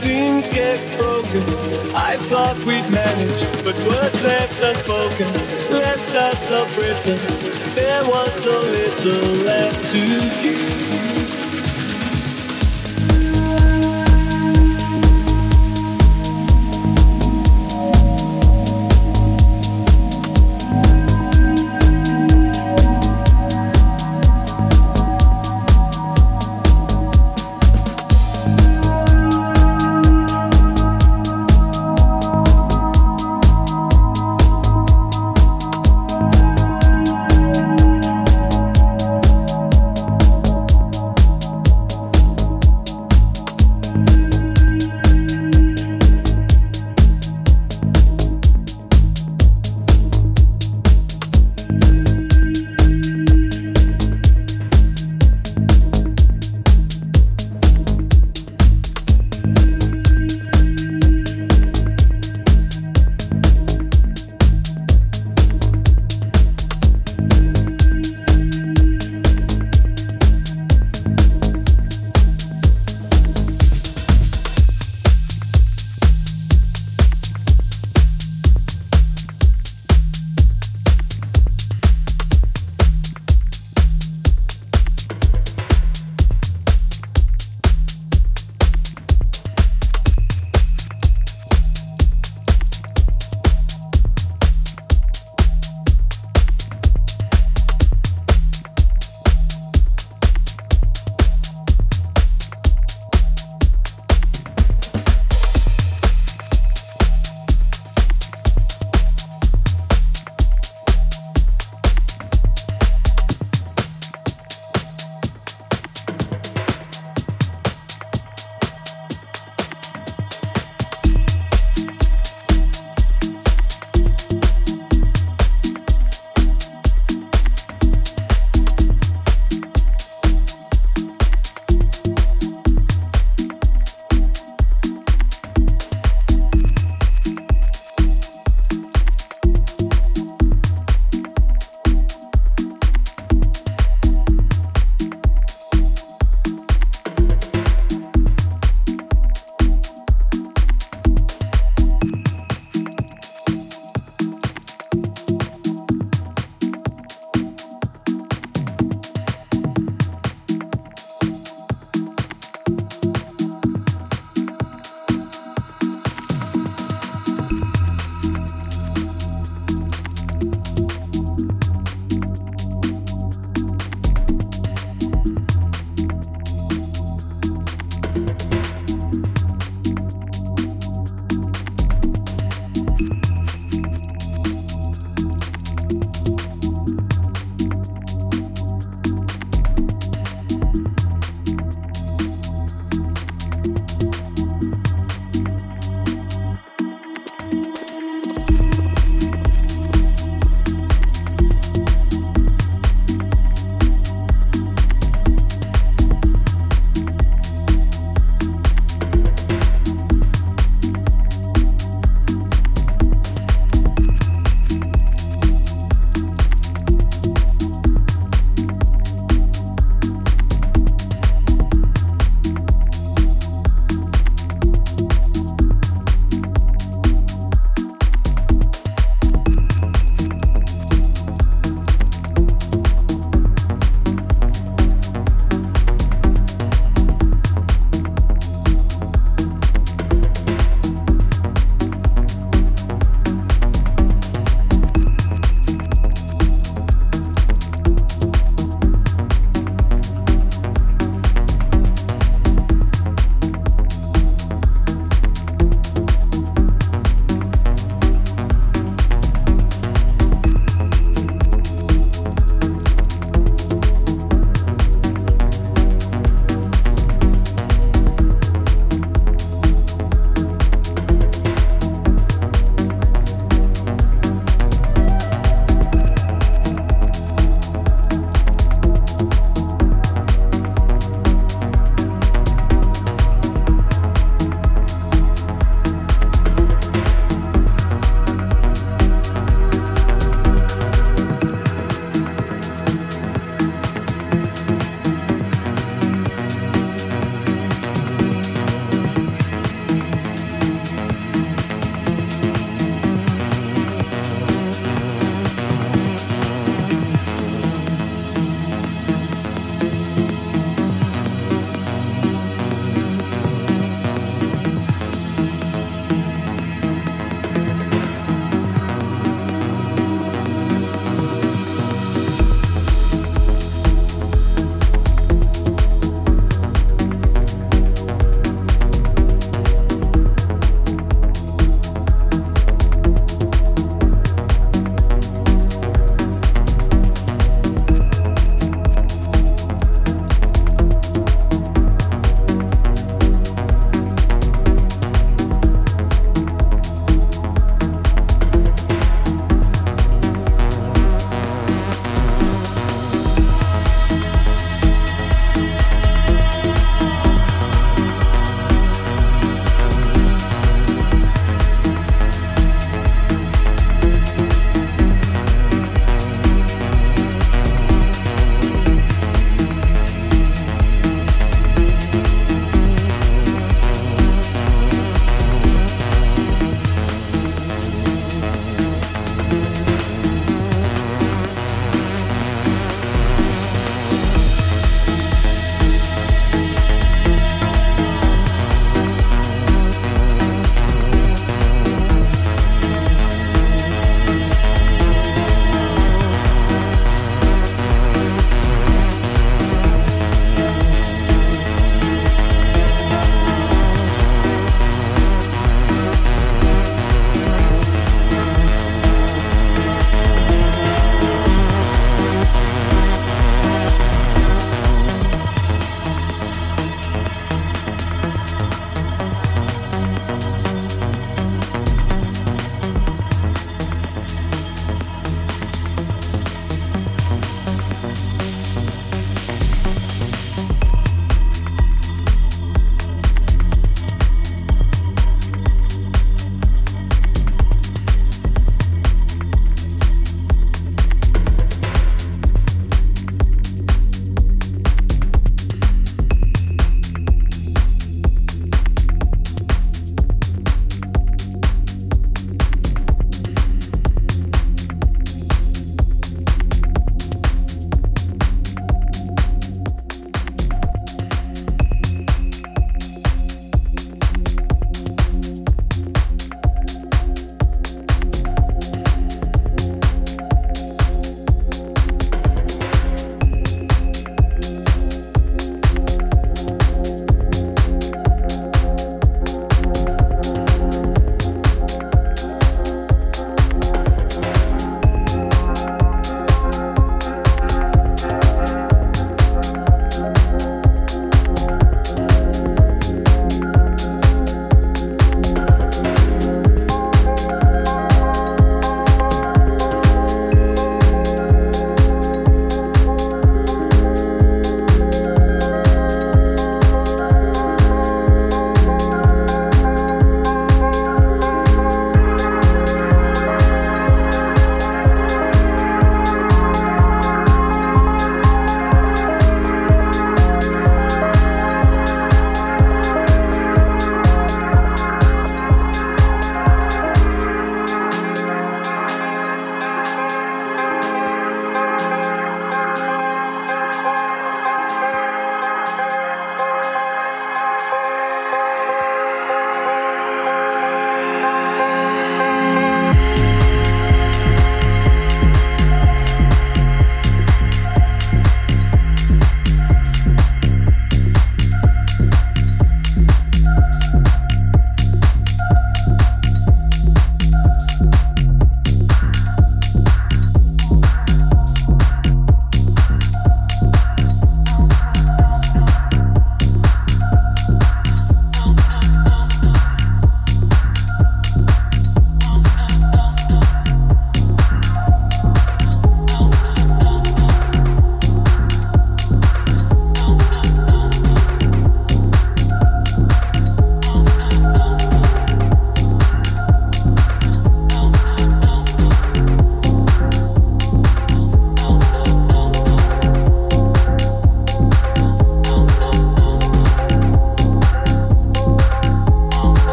things get broken. I thought we'd manage, but words left unspoken left us unwritten. There was so little left to give.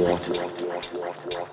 water. Like water.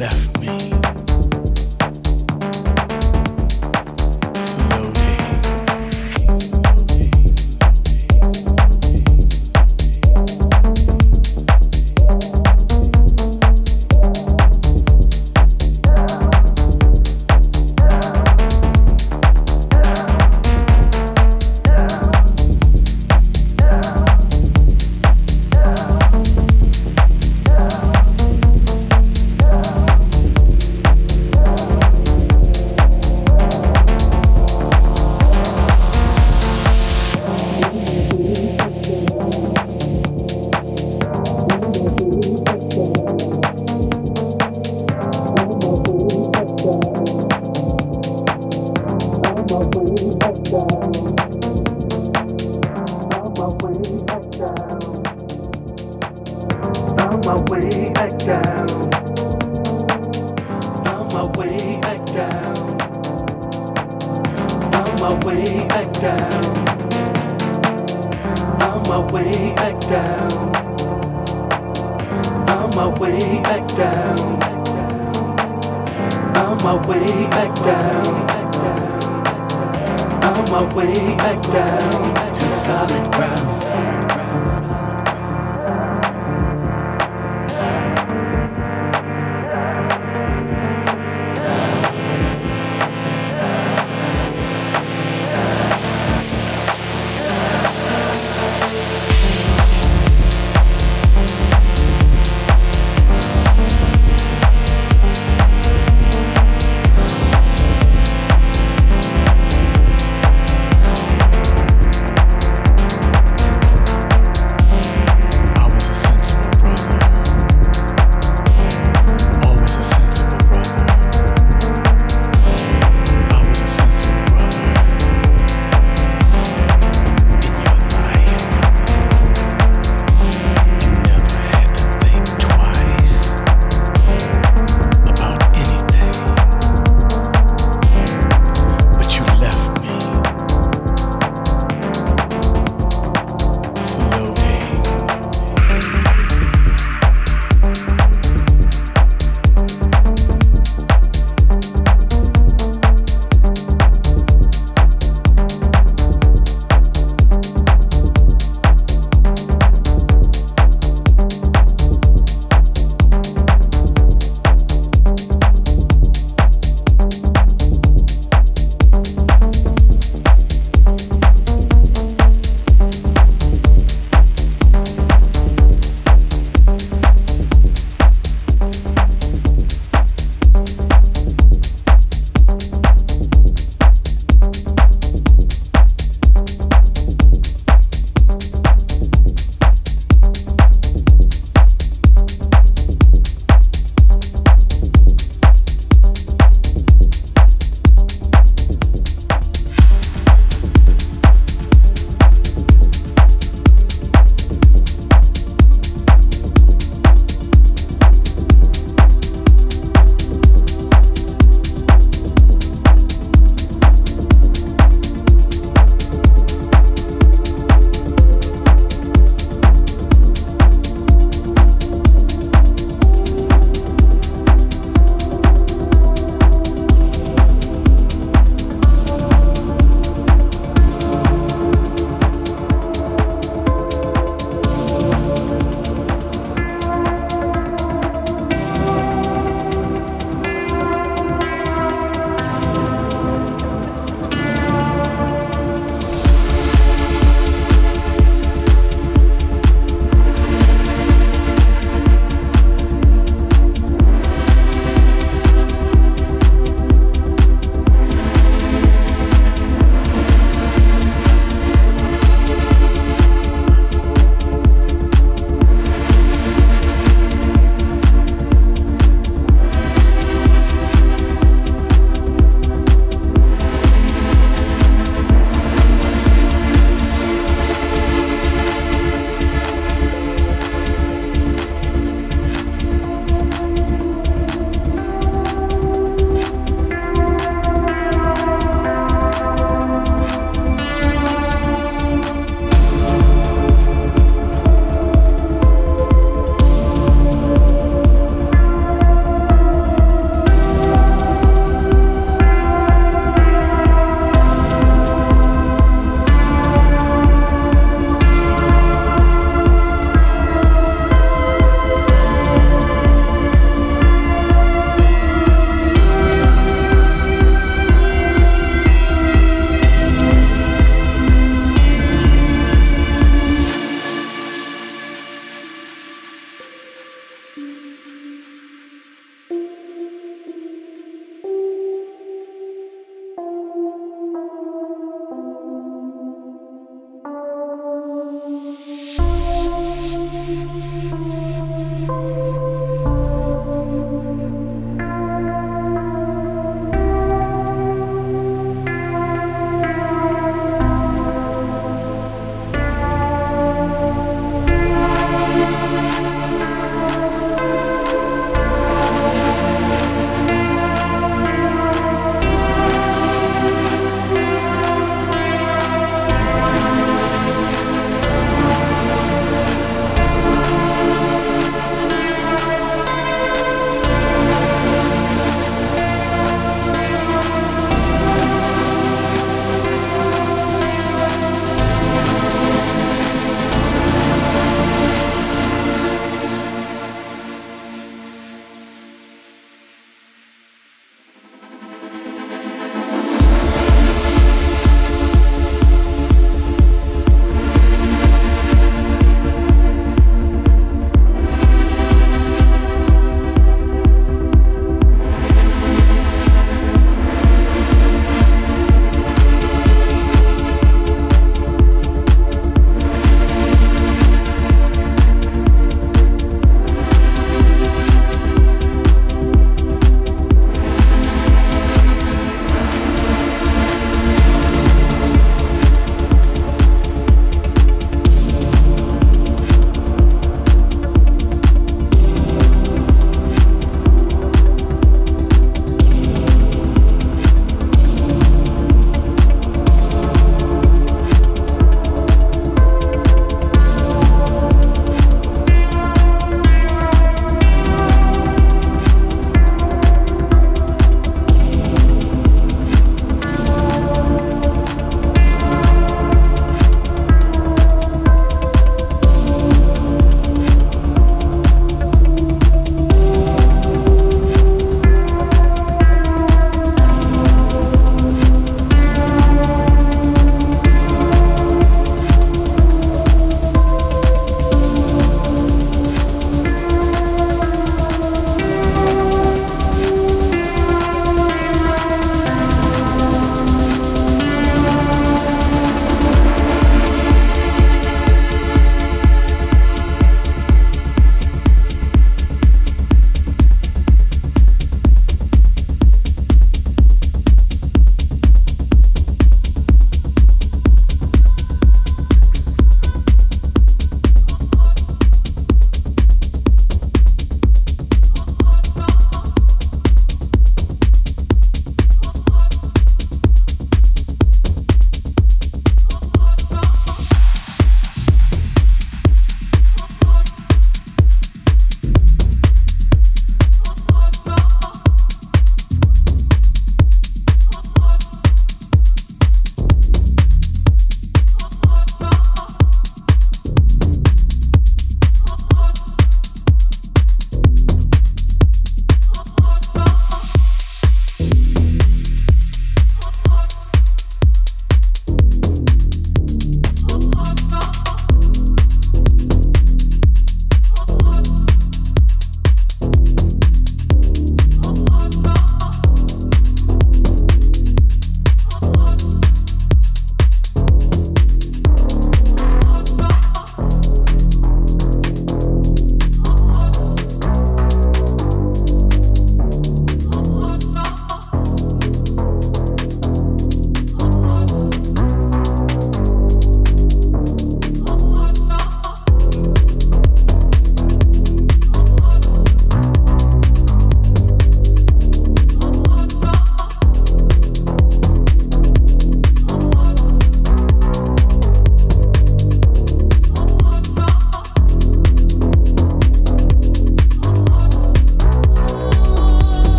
left me.